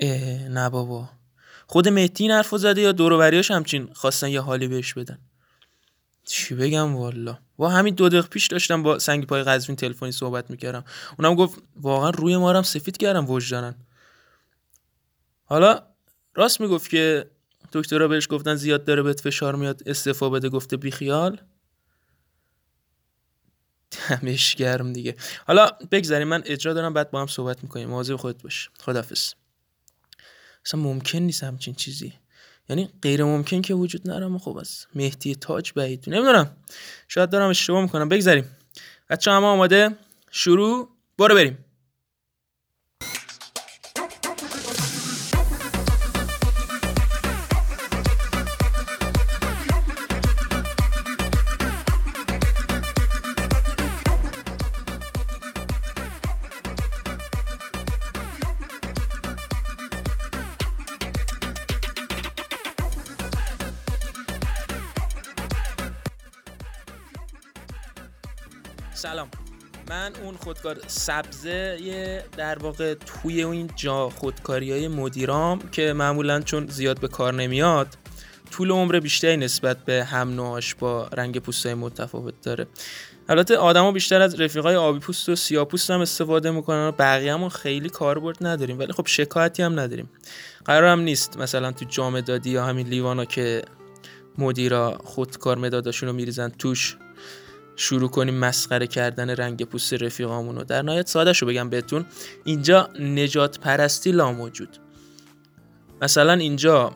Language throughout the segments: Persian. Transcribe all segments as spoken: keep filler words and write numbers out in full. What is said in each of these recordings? اه نه بابا، خود مهدی این حرفو زده یا دور و بریاش همچین خواستن یه حالی بهش بدن؟ چی بگم والا، وا همین دو دقیقه پیش داشتم با سنگ پای قزوین تلفنی صحبت میکردم، اونم گفت واقعا روی ما رو هم سفید کردن وجدانن. حالا راست میگفت که دکترها بهش گفتن زیاد داره بهت فشار میاد استعفا بده، گفته بیخیال. دمش گرم دیگه. حالا بگذاریم، من اجرا دارم بعد با هم صحبت میکنیم، مواظب خودت باش، خداحافظ. اصلا ممکن نیست همچین چیزی، یعنی غیر ممکن که وجود نداره. خب از مهدی تاج بعید نمیدونم، شاید دارم اشتباه میکنم. بگذاریم بچه‌ها، همه آماده؟ شروع، برو بریم. سلام، من اون خودکار سبزه، یه در واقع توی اون جا خودکاریای مدیرام که معمولاً چون زیاد به کار نمیاد طول عمر بیشتری نسبت به هم نوعاش با رنگ پوستای متفاوت داره. البته آدما بیشتر از رفیقای آبی پوست و سیاه پوست هم استفاده میکنن و بقیه‌مون خیلی کاربرد نداریم، ولی خب شکایتی هم نداریم. قرارم نیست مثلا تو جام دادی یا همین لیوانا که مدیرا خودکار مداداشونو میریزن توش شروع کنیم مسخره کردن رنگ پوست رفیقامونو. در نهایت ساده شو بگم بهتون، اینجا نجات پرستی لا موجود. مثلا اینجا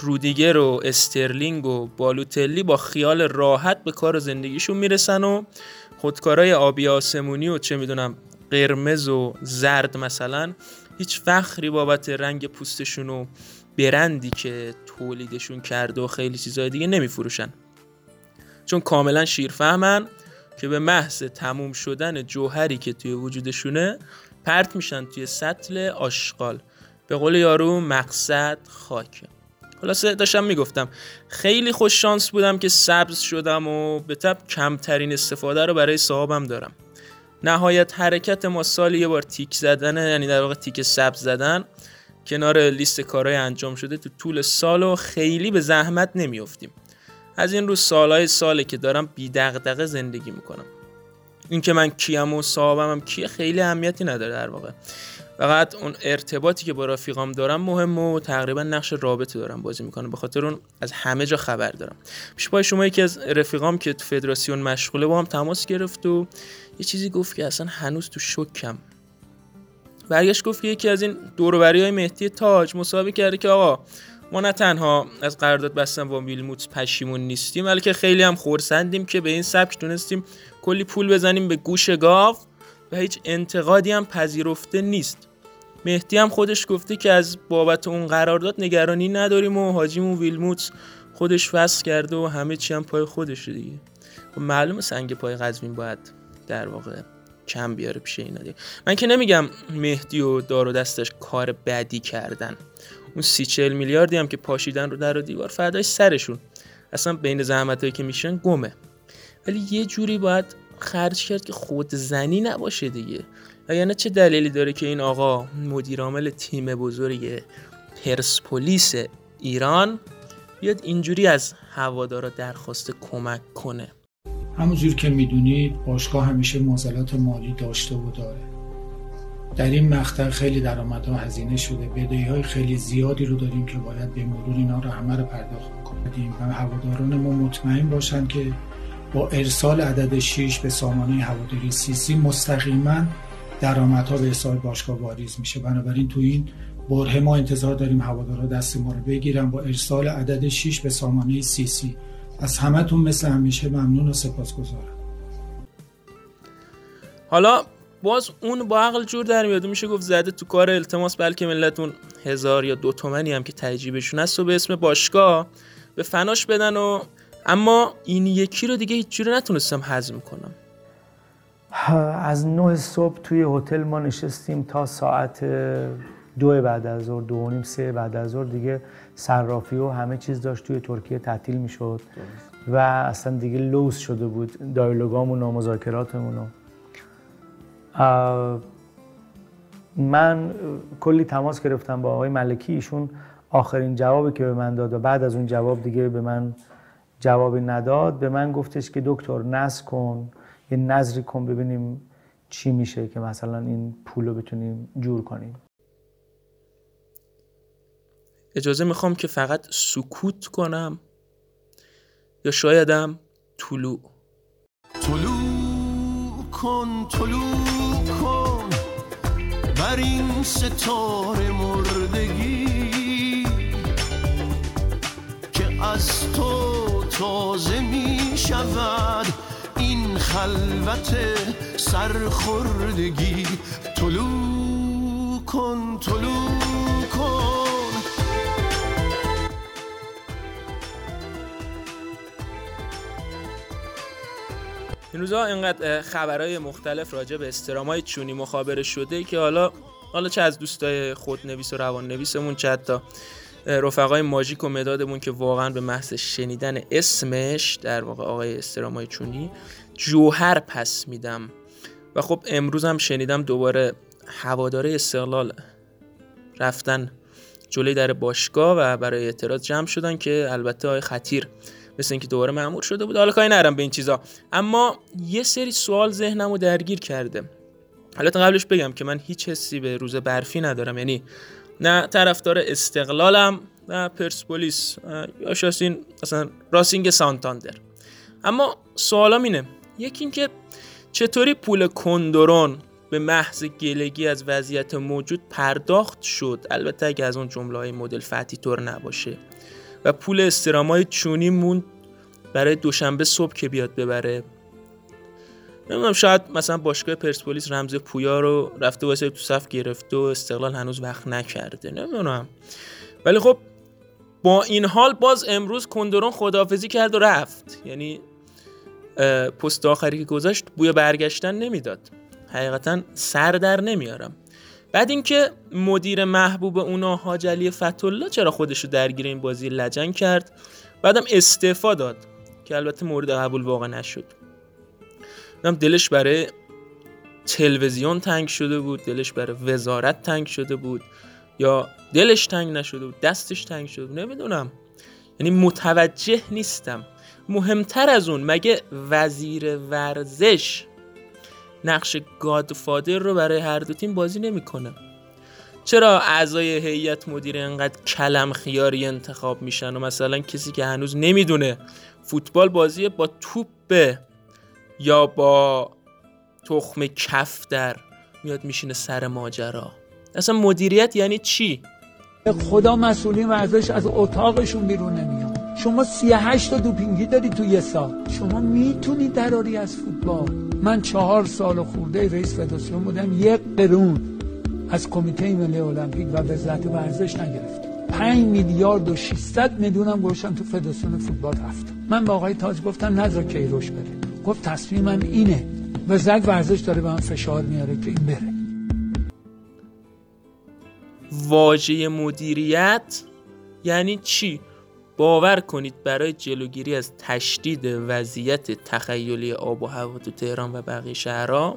رودیگر و استرلینگ و بالوتلی با خیال راحت به کار زندگیشون میرسن و خودکارای آبی آسمونی و چه میدونم قرمز و زرد مثلا هیچ فخری بابت رنگ پوستشون و برندی که تولیدشون کرده و خیلی چیزای دیگه نمیفروشن، چون کاملا شیرفهمن که به محض تموم شدن جوهری که توی وجودشونه پرت میشن توی سطل آشغال، به قول یارو مقصد خاکه. خلاصه داشتم میگفتم خیلی خوش شانس بودم که سبز شدم و به تبع کمترین استفاده رو برای صاحبم دارم. نهایت حرکت ما سال یه بار تیک زدن، یعنی در واقع تیک سبز زدن کنار لیست کارهای انجام شده تو طول سال و خیلی به زحمت نمیافتیم. از این رو سالهای ساله که دارم بی دغدغه زندگی میکنم. این که من کیم و صاحبم هم کیه خیلی اهمیتی نداره در واقع، فقط اون ارتباطی که با رفیقام دارم مهم و تقریبا نقش رابطه دارم بازی میکنم، به خاطر اون از همه جا خبر دارم. پیش پای شما یکی از رفیقام که تو فدراسیون مشغوله با هم تماس گرفت و یه چیزی گفت که اصلا هنوز تو شوکم. برگشت گفت که یکی از این دور و بریای مهدی تاج مصاحبه کرده که آقا ما نه تنها از قرارداد بستن با ویلموت پشیمون نیستیم، بلکه خیلی هم خرسندیم که به این سبک تونستیم کلی پول بزنیم به گوش گاو و هیچ انتقادی هم پذیرفته نیست. مهدی هم خودش گفته که از بابت اون قرارداد نگرانی نداریم و حاجیمون ویلموت خودش فسخ کرده و همه چی هم پای خودش دیگه. معلومه سنگ پای قزوین باید در واقع کم بیاره پیش اینا دیگه. من که نمیگم مهدی و دار و دستش کار بدی کردن، اون سی چهل میلیاردی هم که پاشیدن رو در و دیوار فردای سرشون، اصلا بین زحمتایی که میشن گمه، ولی یه جوری باید خرج کرد که خودزنی نباشه دیگه. یعنی چه دلیلی داره که این آقا مدیر عامل تیم بزرگ پرسپولیس ایران بیاد اینجوری از هوادارا درخواست کمک کنه؟ همونجور که میدونید باشگاه همیشه معضلات مالی داشته و داره. در این مقطع خیلی درآمدها هزینه شده، بدهی‌های خیلی زیادی رو داریم که باید به مرور اینا رو همه رو پرداخت کنیم و هواداران ما مطمئن باشن که با ارسال عدد شش به سامانه هواداری سیسی مستقیما درآمدها به حساب باشگاه واریز میشه. بنابراین تو این برهه ما انتظار داریم هوادارا دست ما رو بگیرن با ارسال عدد شش به سامانه سیسی. از همتون مثل همیشه ممنون و سپاسگزارم. حالا باز اون با عقل جور در میاد، میشه گفت زده تو کار التماس، بلکه ملتون هزار یا دو تومنی هم که تجیبشون هست و به اسم باشگاه به فناش بدن. و اما این یکی رو دیگه هیچ جوری نتونستم هضم کنم. از نه صبح توی هتل ما نشستیم تا ساعت دو بعد از ظهر، دو و نیم سه بعد از ظهر دیگه صرافی و همه چیز داشت توی ترکیه تعطیل میشد و اصلا دیگه لوس شده بود دیالوگامون و مذاکراتمون. من کلی تماس گرفتم با آقای ملکی، ایشون آخرین جوابی که به من داد و بعد از اون جواب دیگه به من جوابی نداد، به من گفتش که دکتر نذر کن، یه نظری کن ببینیم چی میشه که مثلا این پول رو بتونیم جور کنیم. اجازه میخوام که فقط سکوت کنم یا شایدم طلوع. طلوع کن، طلوع کن بر این ستاره مردگی که از تو تازه میشود این خلوت سرخوردگی. طلوع کن، طلوع کن. این روزا اینقدر خبرهای مختلف راجع به استرامای چونی مخابره شده که حالا حالا چه از دوستای خودنویس و رواننویسمون، چه حتی رفقای ماژیک و مدادمون که واقعا به محض شنیدن اسمش، در واقع آقای استرامای چونی، جوهر پس میدم. و خب امروز هم شنیدم دوباره هواداره استقلال رفتن جلوی در باشگاه و برای اعتراض جمع شدن که البته آقای خطیر مثل اینکه دوباره مأمور شده بود. حالا کاری نرم به این چیزا، اما یه سری سوال ذهنمو درگیر کرده. حالا تا قبلش بگم که من هیچ حسی به روز برفی ندارم، یعنی نه طرفدار استقلالم، نه پرسپولیس، یا شاسین اصلا راسینگ سانتاندر. اما سوالام اینه، یکی اینکه چطوری پول کندرون به محض گلگی از وضعیت موجود پرداخت شد، البته اگه از اون جمله‌های مدل فتی تور نباشه، و پول استرامای چونی موند برای دوشنبه صبح که بیاد ببره. نمیدونم، شاید مثلا باشگاه پرسپولیس رمز پویا رو رفته واسه تو صف گرفته و استقلال هنوز وقت نکرده، نمیدونم. ولی خب با این حال باز امروز کندرون خداحافظی کرد و رفت. یعنی پست آخری که گذاشت بوی برگشتن نمیداد، حقیقتا سر در نمیارم. بعد اینکه مدیر محبوب اونا حاج علی فتح‌الله چرا خودشو درگیر این بازی لجن کرد، بعدم استعفا داد که البته مورد قبول واقع نشد. اونم دلش برای تلویزیون تنگ شده بود، دلش برای وزارت تنگ شده بود، یا دلش تنگ نشده بود دستش تنگ شده بود، نمیدونم، یعنی متوجه نیستم. مهمتر از اون، مگه وزیر ورزش نقش گادفادر رو برای هر دو تیم بازی نمیکنه؟ چرا اعضای هیئت مدیره انقدر کلم خیاری انتخاب میشن و مثلا کسی که هنوز نمیدونه فوتبال بازی با توپه یا با تخم کفتر میاد میشینه سر ماجرا؟ اصلا مدیریت یعنی چی؟ خدا مسئولین ورزش از اتاقشون بیرون نمیان. شما سی و هشت تا دوپینگی داری تو یه سال، شما میتونی دراری از فوتبال؟ من چهار سال خورده رئیس فدراسیون بودم، یک قرون از کمیته ملی المپیک و وزارت ورزش نگرفتم. پنج میلیارد و ششصد میلیونم گوشم تو فدراسیون فوتبال رفت. من با آقای تاج گفتم نذر کیروش بره، گفت تصمیمم اینه، وزارت ورزش داره به من فشار میاره که این بره. واژه مدیریت یعنی چی؟ باور کنید برای جلوگیری از تشدید وضعیت تخیلی آب و هوا تو تهران و بقیه شهرها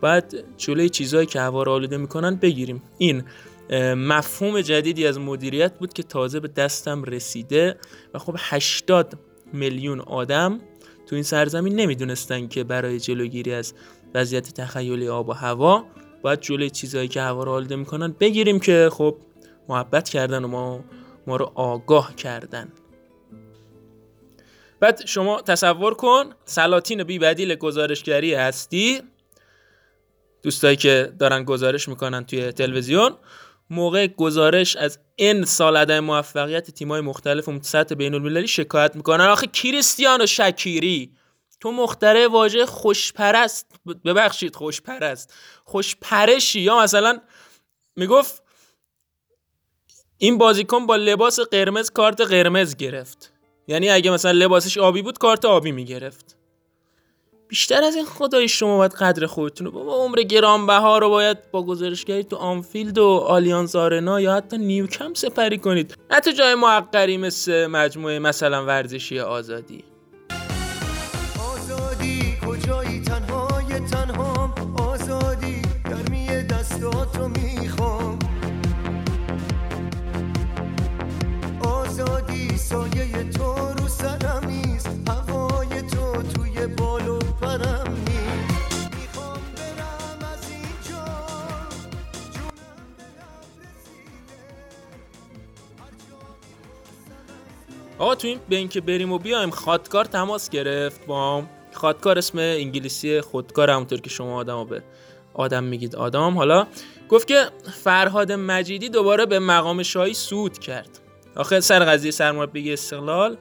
باید جلوی چیزایی که هوا رو آلوده میکنن بگیریم. این مفهوم جدیدی از مدیریت بود که تازه به دستم رسیده و خب هشتاد میلیون آدم تو این سرزمین نمیدونستن که برای جلوگیری از وضعیت تخیلی آب و هوا باید جلوی چیزایی که هوا رو آلوده میکنن بگیریم که خب محبت کردن و ما ما رو آگاه کردن. بعد شما تصور کن سلاطین بی بدیل گزارشگری هستی، دوستایی که دارن گزارش میکنن توی تلویزیون، موقع گزارش از این سال عدم موفقیت تیمای مختلف و سطح بین‌المللی شکایت میکنن آخه کریستیانو شکیری تو مخترع واژه خوشپرست، ببخشید خوشپرست، خوشپرشی، یا مثلا میگفت این بازیکن با لباس قرمز کارت قرمز گرفت، یعنی اگه مثلا لباسش آبی بود کارت آبی میگرفت. بیشتر از این خدای شما باید قدر خودتونو، بابا عمر گرانبها رو باید با گزارشگری تو آنفیلد و آلیانز آرنا یا حتی نیوکمپ سپری کنید، نه تو جای موقری مثل مجموعه مثلا ورزشی آزادی. آزادی کجایی؟ تنهای تنهام آزادی، گرمی دستات تو میخوام، آزادی سایه تو رو سرم نیست، هوای تو توی بال و پرم نیست، میخوام برم از اینجا، جونم به لب رسیده. آقا تو این به اینکه بریم و بیایم خودکار تماس گرفت بام. خودکار اسم انگلیسی خودکار، همونطور که شما آدمو به آدم میگید آدم. حالا گفت که فرهاد مجیدی دوباره به مقام شاهی صعود کرد. آخه سر قضیه سرمربی استقلال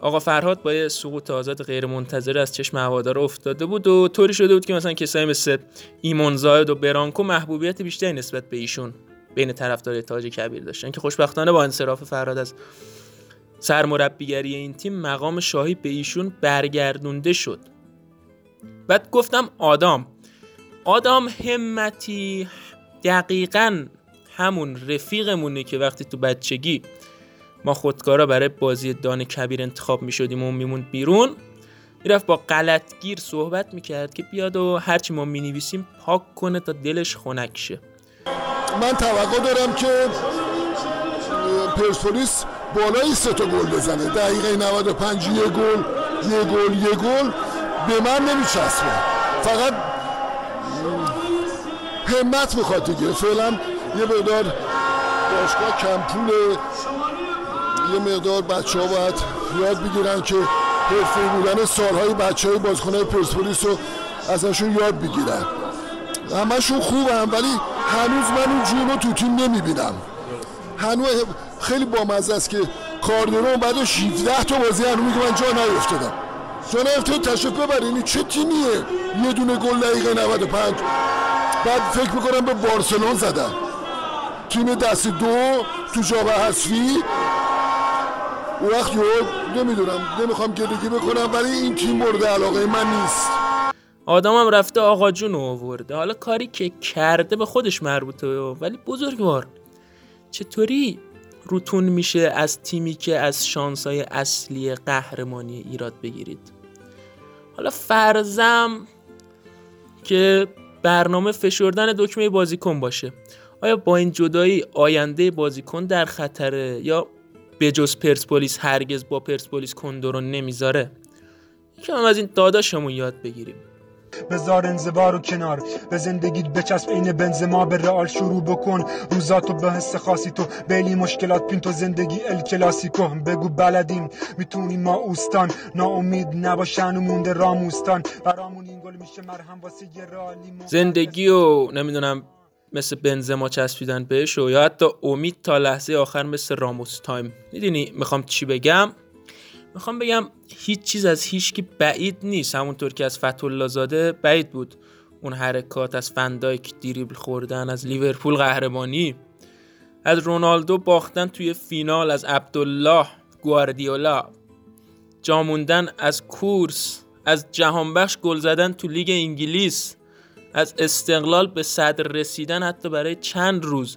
آقا فرهاد با یه سقوط آزاد غیرمنتظره از چشم هوادار افتاده بود و طوری شده بود که مثلا کسایی مثل ایمان زاهد و برانکو محبوبیت بیشتری نسبت به ایشون بین طرفدارای تاج کبیر داشتن که خوشبختانه با انصراف فرهاد از سرمربیگری این تیم مقام شاهی به ایشون برگردونده شد. بعد گفتم آدم آدم همتی دقیقاً همون رفیقمونه که وقتی تو بچگی ما خودکارا برای بازی دان کبیر انتخاب می‌شدیم و میموند بیرون، میرفت با غلطگیر صحبت میکرد که بیاد و هرچی ما مینویسیم پاک کنه تا دلش خنک شه. من توقع دارم که پرسپولیس بالای سه تا گل بزنه. دقیقه نود و پنج یه گل یه گل یه گل به من نمیچسبه، فقط همت میخواد دیگه. فعلا یه مقدار باشگاه کمپوله، یه مقدار بچه ها باید یاد بگیرن که حرفه‌ای بودن سالهای بچه های بازیکن‌های پرسپولیس رو ازشون یاد بگیرن. همشون خوبن ولی هنوز من اون جون رو تو تیم نمیبینم. هنوز خیلی بامزه است که کاردرون بعد شانزده تا بازی هنوز میگه من جا نیفتادم. جا نیفتاد تشریف ببرین چه تیمیه، یه دونه گل دقیقه نود و پنج بعد فکر میکنم به بارسلون زدن، تیم دست دو تو جابه حذفی. اون وقت یه نمیدونم، نمیخوام گلگی بکنم ولی این تیم مورد علاقه من نیست. آدمم رفته آقا جون آورده، حالا کاری که کرده به خودش مربوطه. ولی بزرگوار چطوری روتون میشه از تیمی که از شانسای اصلی قهرمانی ایراد بگیرید؟ حالا فرضم که برنامه فشردن دکمه بازیکن باشه، آیا با این جدایی آینده بازیکن در خطره یا بجز پرسپولیس هرگز با پرسپولیس کندرو نمیذاره؟ یکم از این داداشمون یاد بگیریم. بذار انزوا رو کنار، به زندگیت بچسب عین بنزما، به رئال شروع بکن روزاتو به حس خاصی، تو بیلی مشکلات پین، تو زندگی ال کلاسیکو بگو بلدیم میتونیم ما اوستان، ناامید نباشن و مونده راموستان، برامون این گل میشه مرهم واسه رالی مو زندگی و نمیدونم مثل بنزما چسبیدن بهش و یا حتی امید تا لحظه آخر مثل راموس تایم. میدونی میخوام چی بگم؟ میخوام بگم هیچ چیز از هیچ کی بعید نیست. همونطور که از فتح‌الله زاده بعید بود اون حرکات، از فندایک دریبل خوردن، از لیورپول قهرمانی، از رونالدو باختن توی فینال، از عبدالله گواردیولا جا موندن، از کورس، از جهانبخش گل زدن تو لیگ انگلیس، از استقلال به صدر رسیدن حتی برای چند روز،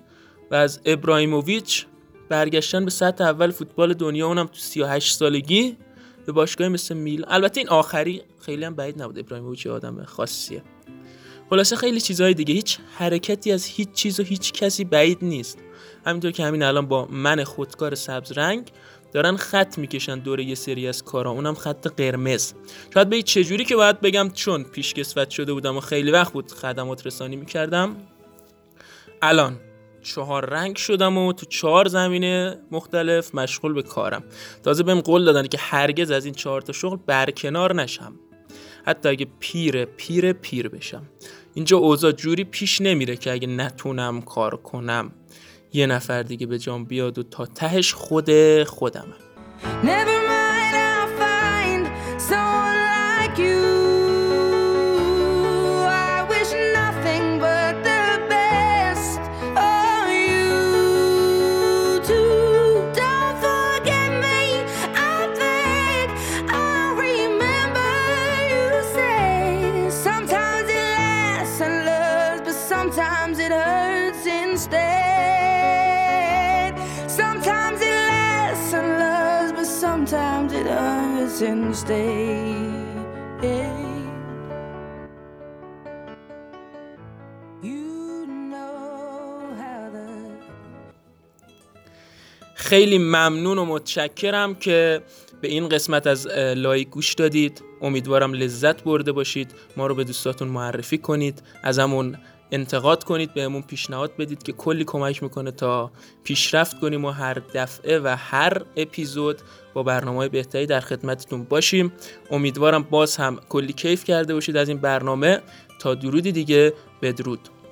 و از ابراهیموویچ برگشتن به سطح اول فوتبال دنیا، اونم تو سی و هشت سالگی به باشگاهی مثل میلان. البته این آخری خیلی هم بعید نبود، ابراهیموویچ آدم خاصیه. خلاصه خیلی چیزهای دیگه، هیچ حرکتی از هیچ چیز و هیچ کسی بعید نیست. همینطور که همین الان با من خودکار سبز رنگ دارن خط میکشن دور یه سری از کارا، اونم خط قرمز. شاید به چه جوری که باید بگم، چون پیشکسوت شده بودم و خیلی وقت بود خدمات رسانی میکردم، الان چهار رنگ شدم و تو چهار زمینه مختلف مشغول به کارم. تازه بهم قول دادن که هرگز از این چهار تا شغل برکنار نشم، حتی اگه پیر پیر پیر بشم. اینجا اوضاع جوری پیش نمیره که اگه نتونم کار کنم یه نفر دیگه به جام بیاد و تا تهش خود خودمم. You know خیلی ممنون و متشکرم که به این قسمت از لایک گوش دادید. امیدوارم لذت برده باشید. ما رو به دوستاتون معرفی کنید، از همون انتقاد کنید، بهمون پیشنهاد بدید که کلی کمک میکنه تا پیشرفت کنیم و هر دفعه و هر اپیزود با برنامه‌های بهتری در خدمتتون باشیم. امیدوارم باز هم کلی کیف کرده باشید از این برنامه. تا درودی دیگه، بدرود.